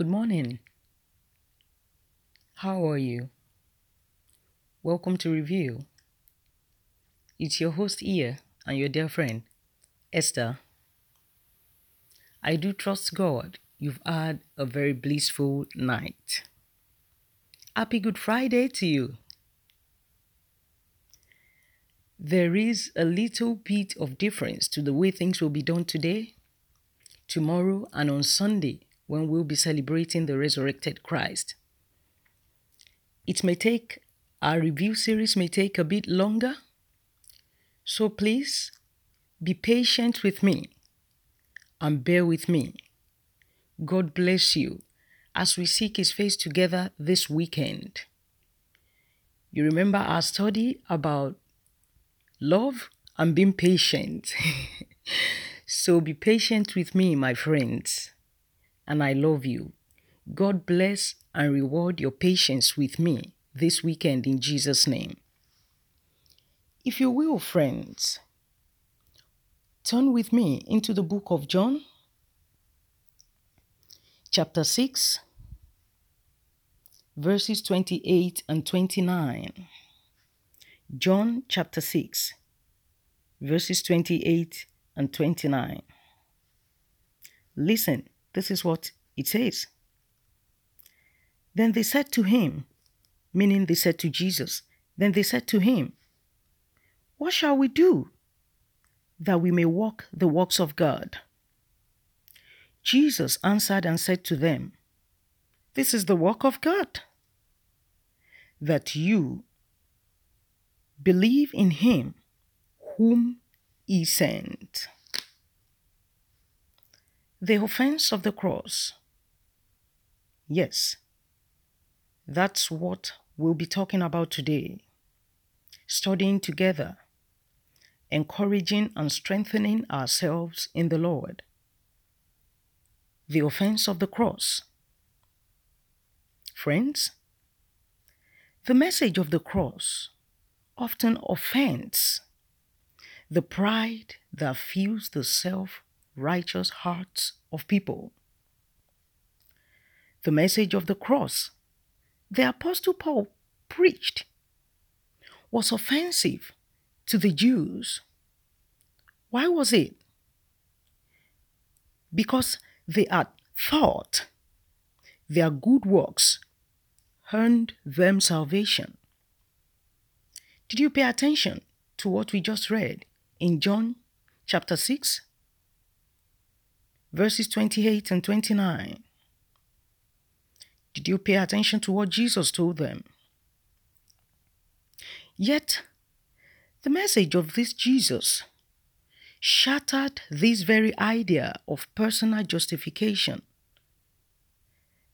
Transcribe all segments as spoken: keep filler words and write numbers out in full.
Good morning. How are you? Welcome to Review. It's your host here and your dear friend, Esther. I do trust God you've had a very blissful night. Happy Good Friday to you. There is a little bit of difference to the way things will be done today, tomorrow, and on Sunday, when we'll be celebrating the resurrected Christ. It may take, our review series may take a bit longer, so please be patient with me and bear with me. God bless you as we seek His face together this weekend. You remember our study about love and being patient. So be patient with me, my friends. And I love you. God bless and reward your patience with me this weekend in Jesus' name. If you will, friends, turn with me into the book of John, chapter six, verses twenty-eight and twenty-nine. John chapter six, verses twenty-eight and twenty-nine. Listen. This is what it says. Then they said to him, meaning they said to Jesus, then they said to him, "What shall we do that we may walk the works of God?" Jesus answered and said to them, "This is the work of God, that you believe in him whom he sent." The offense of the cross. Yes, that's what we'll be talking about today. Studying together, encouraging and strengthening ourselves in the Lord. The offense of the cross. Friends, the message of the cross often offends the pride that fuels the self righteous hearts of people. The message of the cross the Apostle Paul preached was offensive to the Jews. Why was it? Because they had thought their good works earned them salvation. Did you pay attention to what we just read in John chapter six? Verses twenty-eight and twenty-nine. Did you pay attention to what Jesus told them? Yet, the message of this Jesus shattered this very idea of personal justification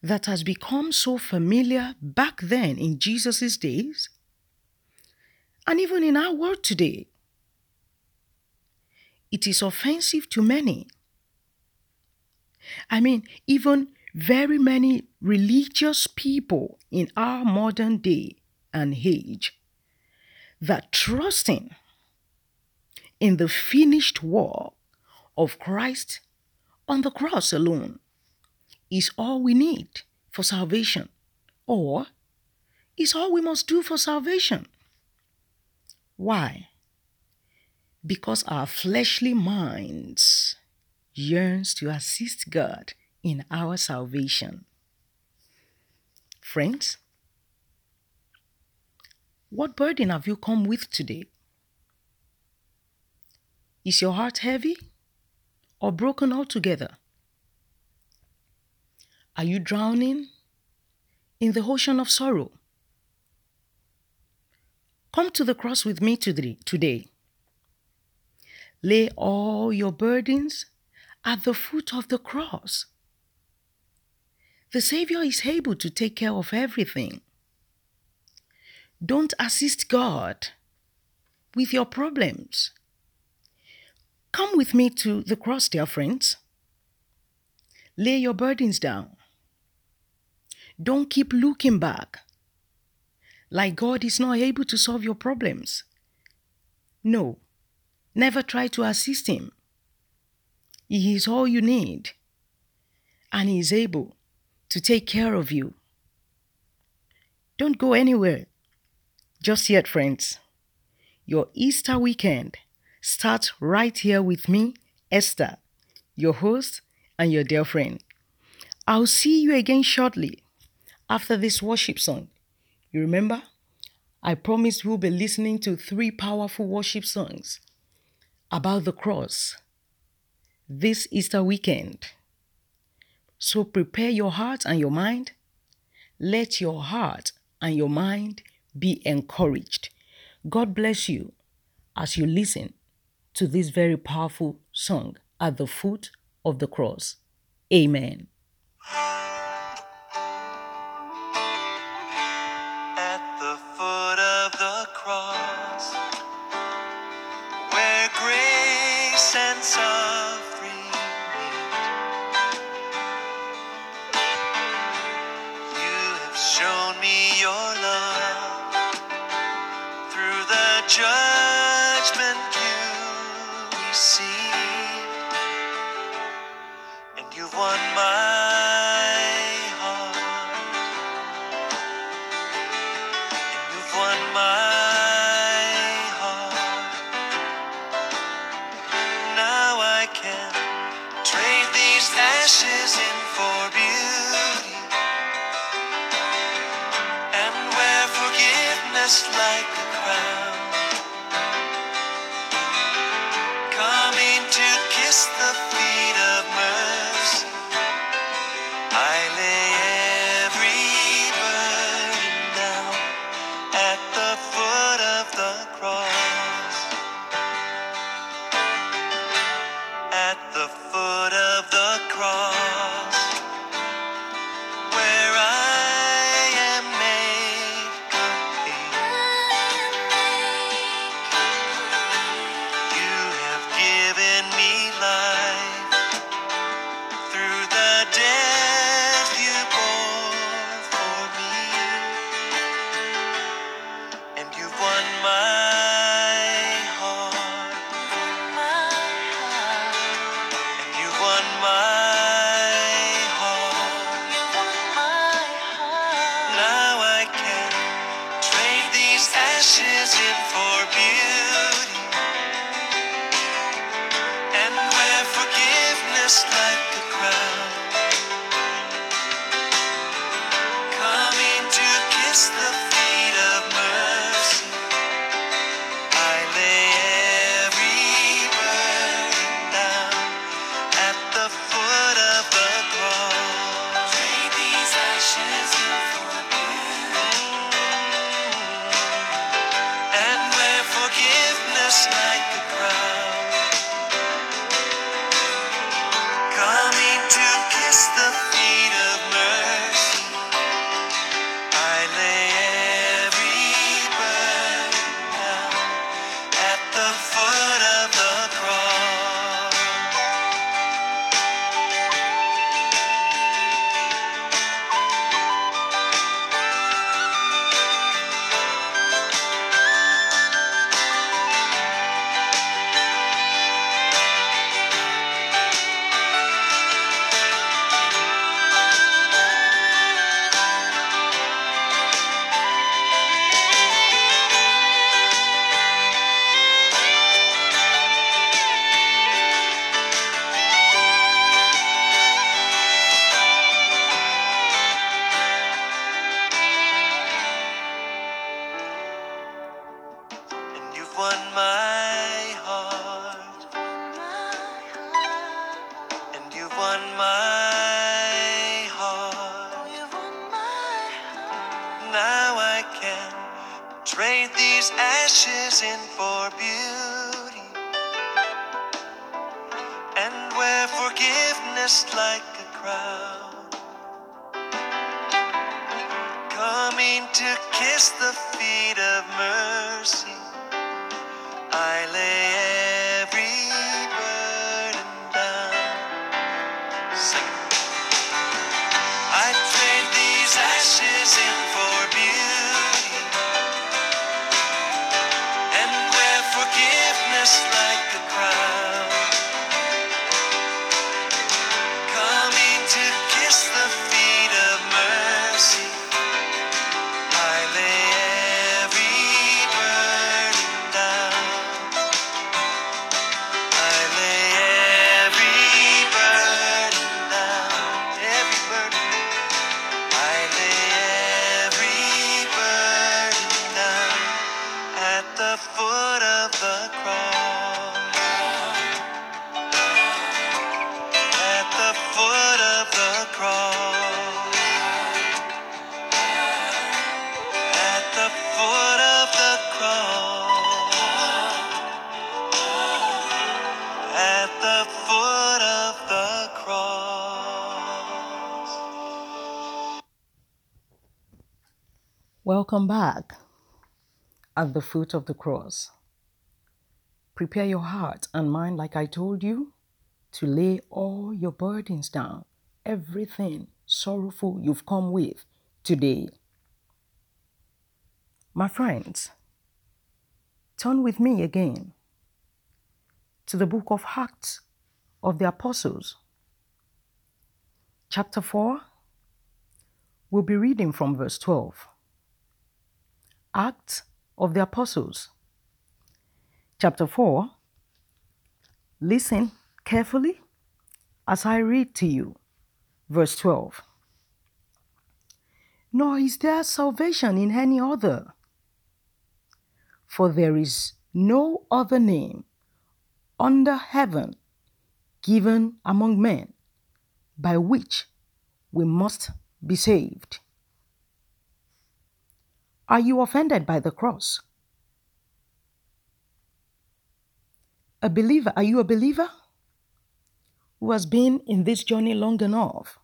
that has become so familiar back then in Jesus' days and even in our world today. It is offensive to many. I mean, even very many religious people in our modern day and age that trusting in the finished work of Christ on the cross alone is all we need for salvation, or is all we must do for salvation. Why? Because our fleshly minds yearns to assist God in our salvation. Friends, what burden have you come with today? Is your heart heavy or broken altogether? Are you drowning in the ocean of sorrow? Come to the cross with me today. Lay all your burdens at the foot of the cross. The Savior is able to take care of everything. Don't assist God with your problems. Come with me to the cross, dear friends. Lay your burdens down. Don't keep looking back, like God is not able to solve your problems. No, never try to assist Him. He is all you need, and He is able to take care of you. Don't go anywhere just yet, friends. Your Easter weekend starts right here with me, Esther, your host and your dear friend. I'll see you again shortly after this worship song. You remember? I promised we'll be listening to three powerful worship songs about the cross this Easter weekend. So prepare your heart and your mind. Let your heart and your mind be encouraged. God bless you as you listen to this very powerful song at the foot of the cross. Amen. Kiss the feet of Welcome back at the foot of the cross. Prepare your heart and mind, like I told you, to lay all your burdens down, everything sorrowful you've come with today. My friends, turn with me again to the book of Acts of the Apostles. Chapter four, we'll be reading from verse twelve. Acts of the Apostles, chapter four. Listen carefully as I read to you, verse twelve. Nor is there salvation in any other, for there is no other name under heaven given among men by which we must be saved. Are you offended by the cross? A believer, are you a believer who has been in this journey long enough?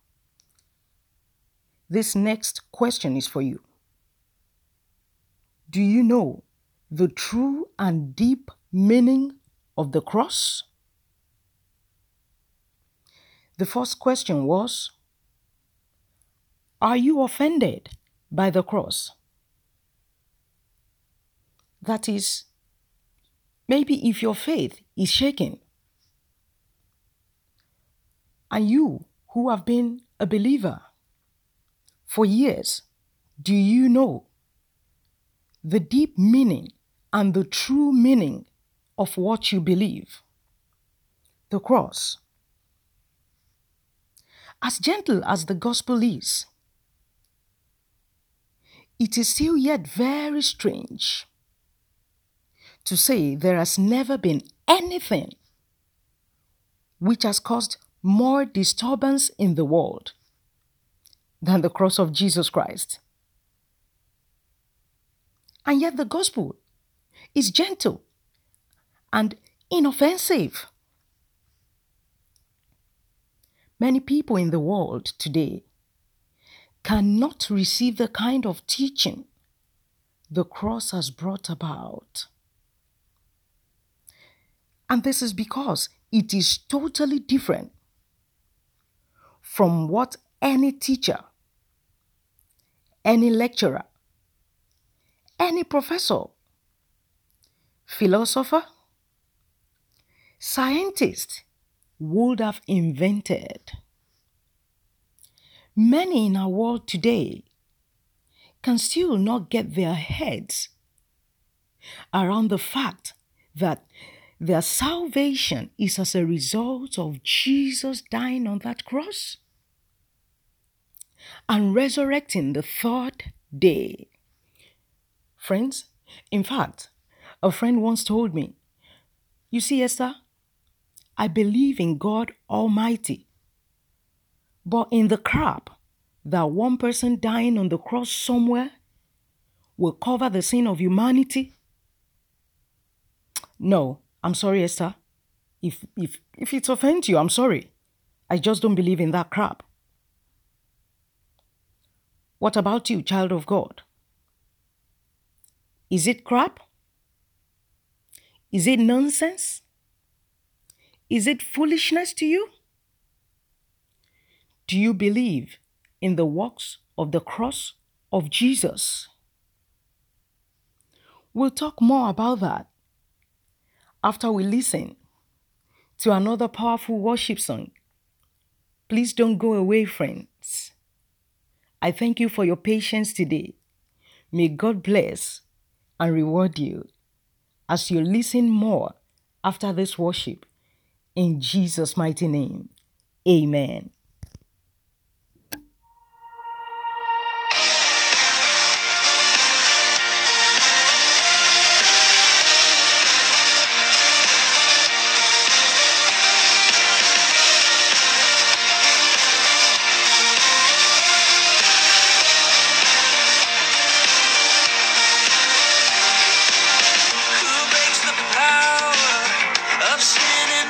This next question is for you. Do you know the true and deep meaning of the cross? The first question was, are you offended by the cross? That is, maybe if your faith is shaken, and you who have been a believer for years, do you know the deep meaning and the true meaning of what you believe? The cross. As gentle as the gospel is, it is still yet very strange to say there has never been anything which has caused more disturbance in the world than the cross of Jesus Christ. And yet the gospel is gentle and inoffensive. Many people in the world today cannot receive the kind of teaching the cross has brought about. And this is because it is totally different from what any teacher, any lecturer, any professor, philosopher, scientist would have invented. Many in our world today can still not get their heads around the fact that their salvation is as a result of Jesus dying on that cross and resurrecting the third day. Friends, in fact, a friend once told me, "You see, Esther, I believe in God Almighty, but in the crap that one person dying on the cross somewhere will cover the sin of humanity? No. I'm sorry, Esther, if, if, if it offends you, I'm sorry. I just don't believe in that crap." What about you, child of God? Is it crap? Is it nonsense? Is it foolishness to you? Do you believe in the works of the cross of Jesus? We'll talk more about that after we listen to another powerful worship song. Please don't go away, friends. I thank you for your patience today. May God bless and reward you as you listen more after this worship. In Jesus' mighty name, amen.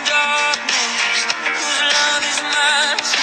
Darkness, whose love is mine.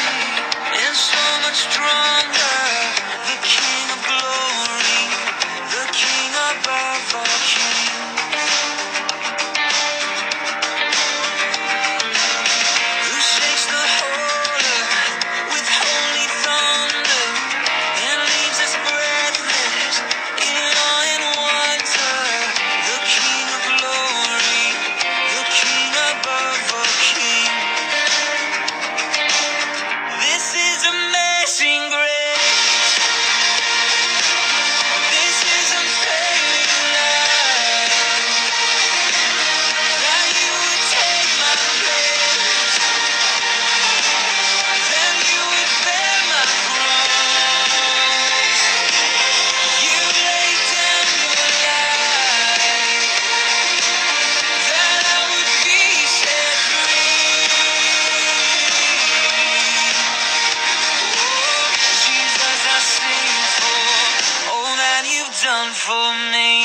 for me.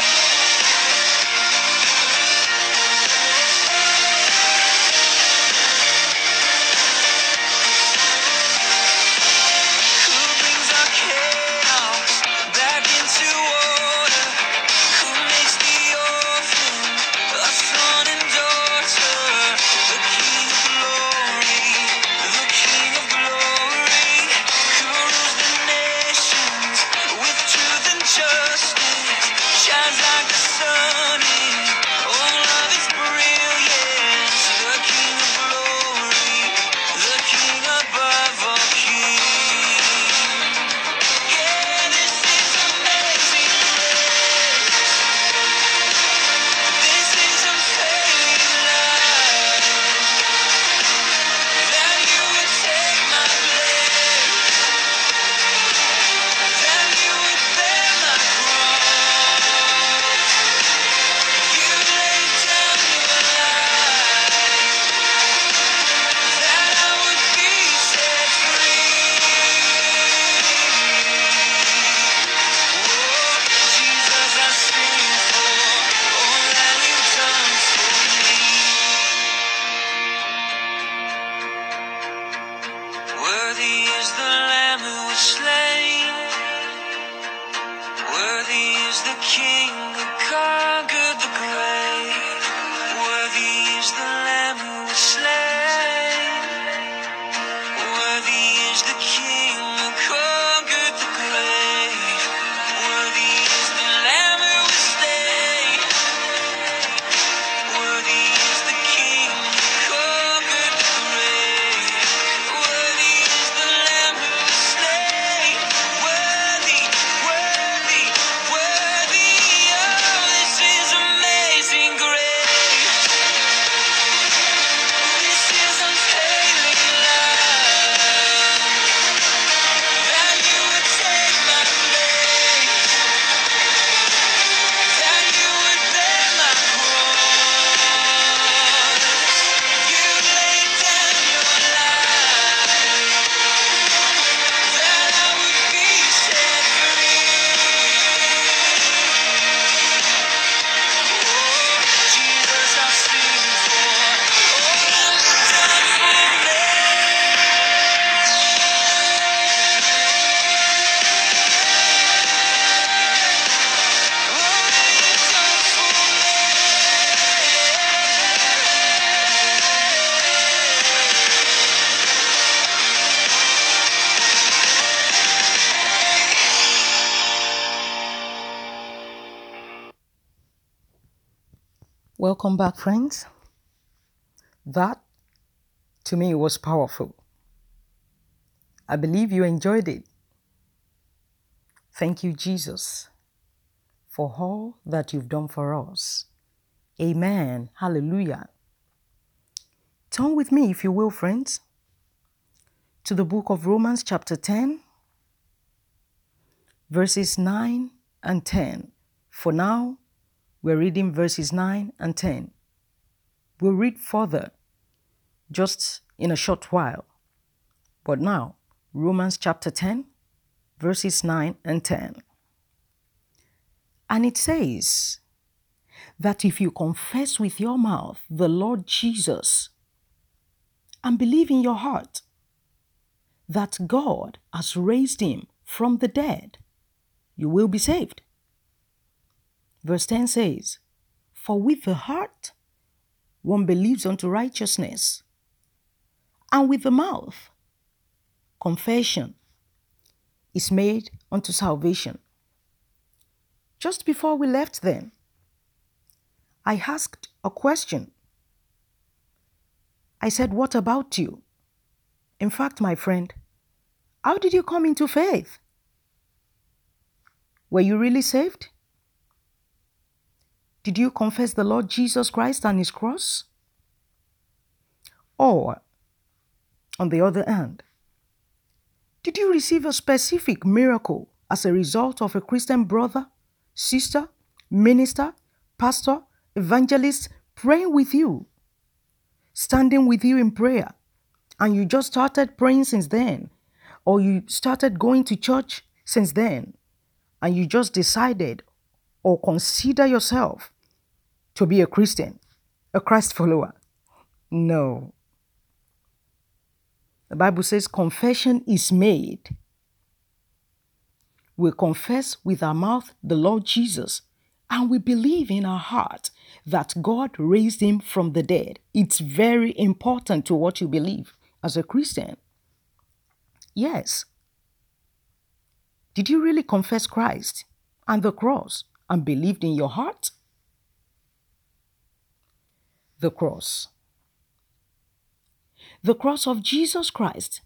Welcome back, friends. That, to me, was powerful. I believe you enjoyed it. Thank you, Jesus, for all that you've done for us. Amen. Hallelujah. Turn with me, if you will, friends, to the book of Romans, chapter ten, verses nine and ten. For now, we're reading verses nine and ten. We'll read further just in a short while. But now, Romans chapter ten, verses nine and ten. And it says that if you confess with your mouth the Lord Jesus and believe in your heart that God has raised him from the dead, you will be saved. Verse ten says, for with the heart one believes unto righteousness, and with the mouth confession is made unto salvation. Just before we left then, I asked a question. I said, what about you? In fact, my friend, how did you come into faith? Were you really saved? Did you confess the Lord Jesus Christ and his cross? Or, on the other hand, did you receive a specific miracle as a result of a Christian brother, sister, minister, pastor, evangelist praying with you, standing with you in prayer, and you just started praying since then, or you started going to church since then, and you just decided or consider yourself to be a Christian, a Christ follower. No. The Bible says confession is made. We confess with our mouth the Lord Jesus, and we believe in our heart that God raised him from the dead. It's very important to what you believe as a Christian. Yes. Did you really confess Christ and the cross and believed in your heart? The cross. The cross of Jesus Christ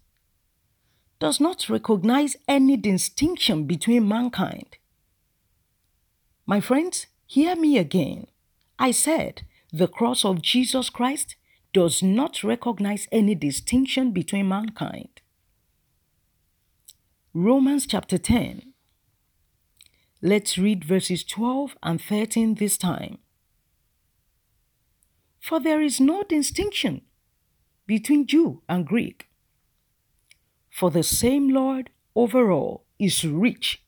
does not recognize any distinction between mankind. My friends, hear me again. I said the cross of Jesus Christ does not recognize any distinction between mankind. Romans chapter ten. Let's read verses twelve and thirteen this time. For there is no distinction between Jew and Greek. For the same Lord over all is rich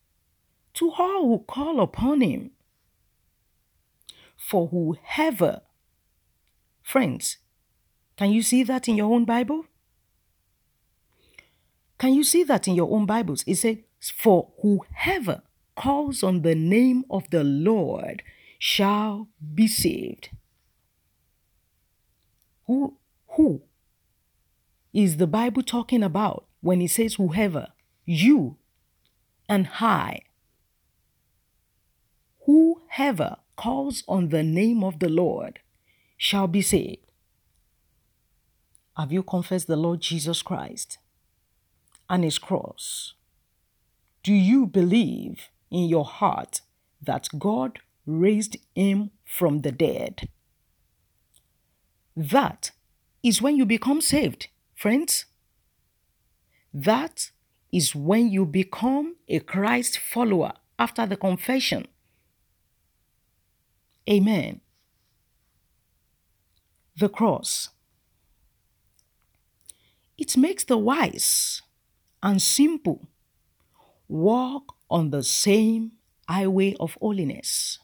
to all who call upon him. For whoever, friends, can you see that in your own Bible? Can you see that in your own Bibles? It says, for whoever calls on the name of the Lord shall be saved. Who, who is the Bible talking about when it says whoever? You and I. Whoever calls on the name of the Lord shall be saved. Have you confessed the Lord Jesus Christ and his cross? Do you believe in your heart that God raised him from the dead? That is when you become saved, friends. That is when you become a Christ follower after the confession. Amen. The cross. It makes the wise and simple walk on the same highway of holiness.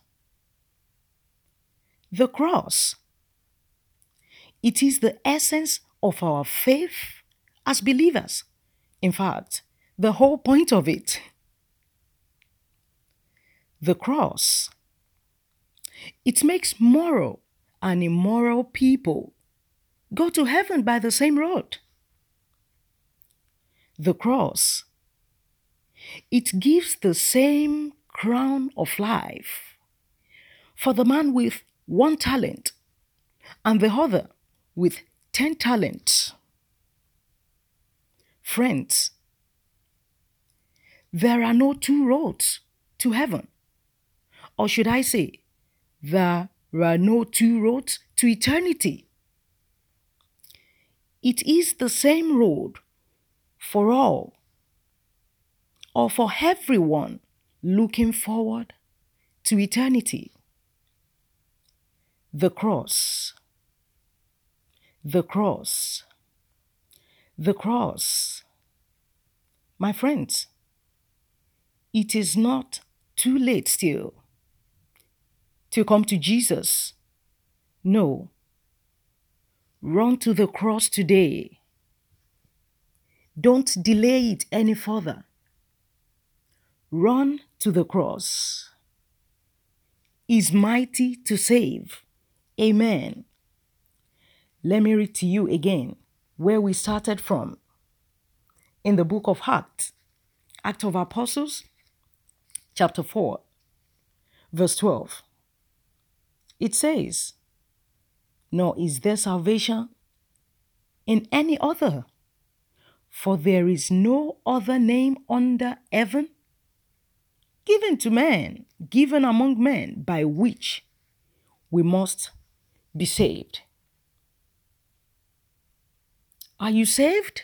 The cross. It is the essence of our faith as believers. In fact, the whole point of it. The cross. It makes moral and immoral people go to heaven by the same road. The cross. It gives the same crown of life for the man with one talent and the other with ten talents. Friends, there are no two roads to heaven. Or should I say, there are no two roads to eternity. It is the same road for all, or for everyone looking forward to eternity. The cross. The cross. The cross. My friends, it is not too late still to come to Jesus. No. Run to the cross today. Don't delay it any further. Run to the cross. Is mighty to save. Amen. Let me read to you again where we started from. In the book of Acts, Acts of Apostles, chapter four, verse twelve. It says, nor is there salvation in any other, for there is no other name under heaven given to man, given among men, by which we must be saved. Are you saved?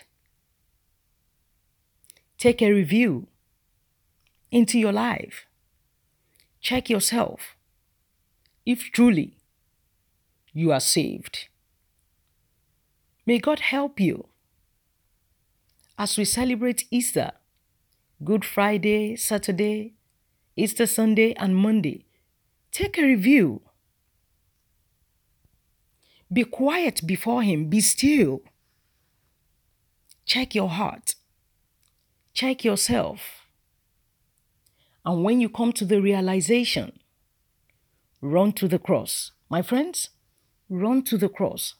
Take a review into your life. Check yourself. If truly you are saved, may God help you as we celebrate Easter, Good Friday, Saturday, Easter Sunday, and Monday Take a review. Be quiet before him. Be still. Check your heart. Check yourself. And when you come to the realization, run to the cross. My friends, run to the cross.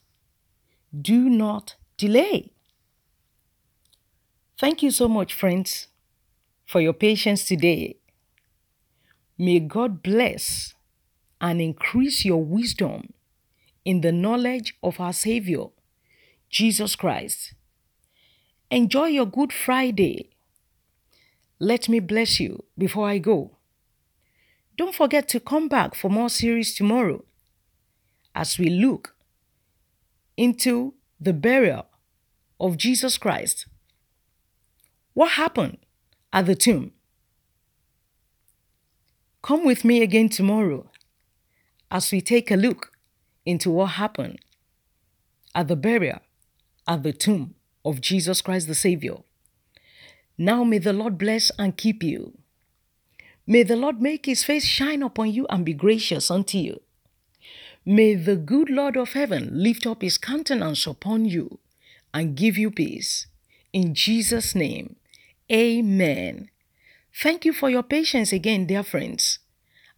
Do not delay. Thank you so much, friends, for your patience today. May God bless and increase your wisdom in the knowledge of our Savior, Jesus Christ. Enjoy your Good Friday. Let me bless you before I go. Don't forget to come back for more series tomorrow as we look into the burial of Jesus Christ. What happened at the tomb? Come with me again tomorrow as we take a look into what happened at the burial, at the tomb of Jesus Christ the Savior. Now may the Lord bless and keep you. May the Lord make his face shine upon you and be gracious unto you. May the good Lord of heaven lift up his countenance upon you and give you peace. In Jesus' name, amen. Thank you for your patience again, dear friends.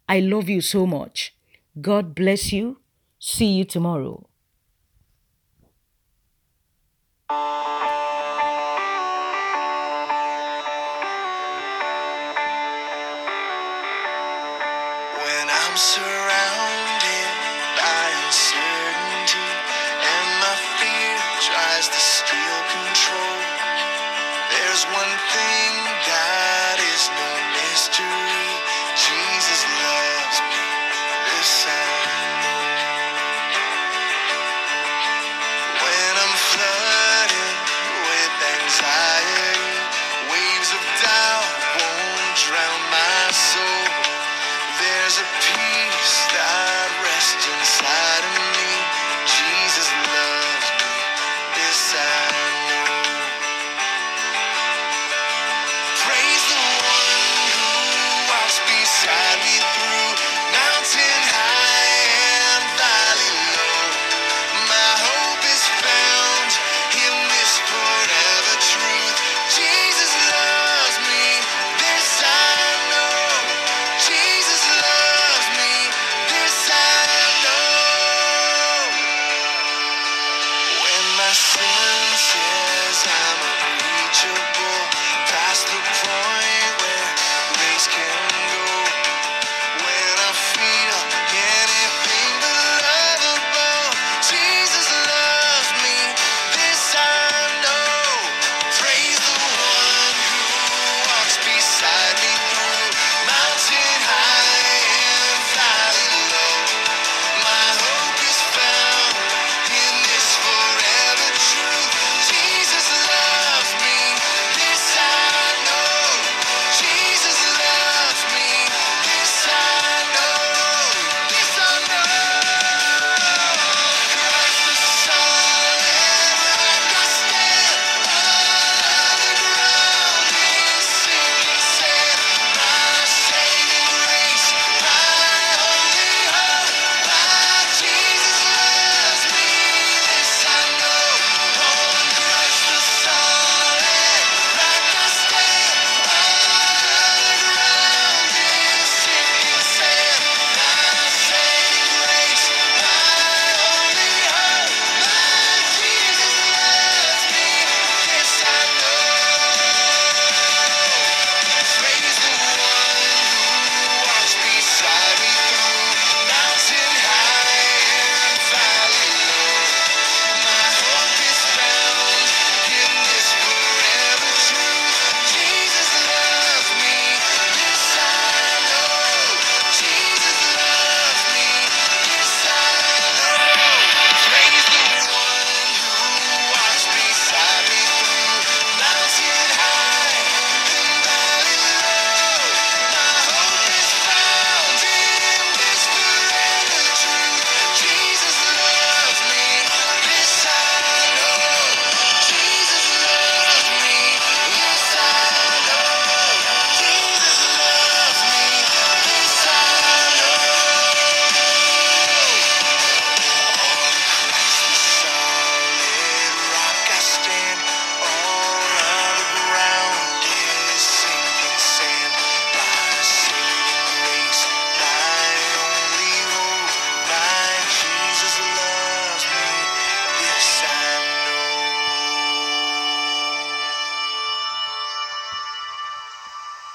I love you so much. God bless you. See you tomorrow. When I'm sorry.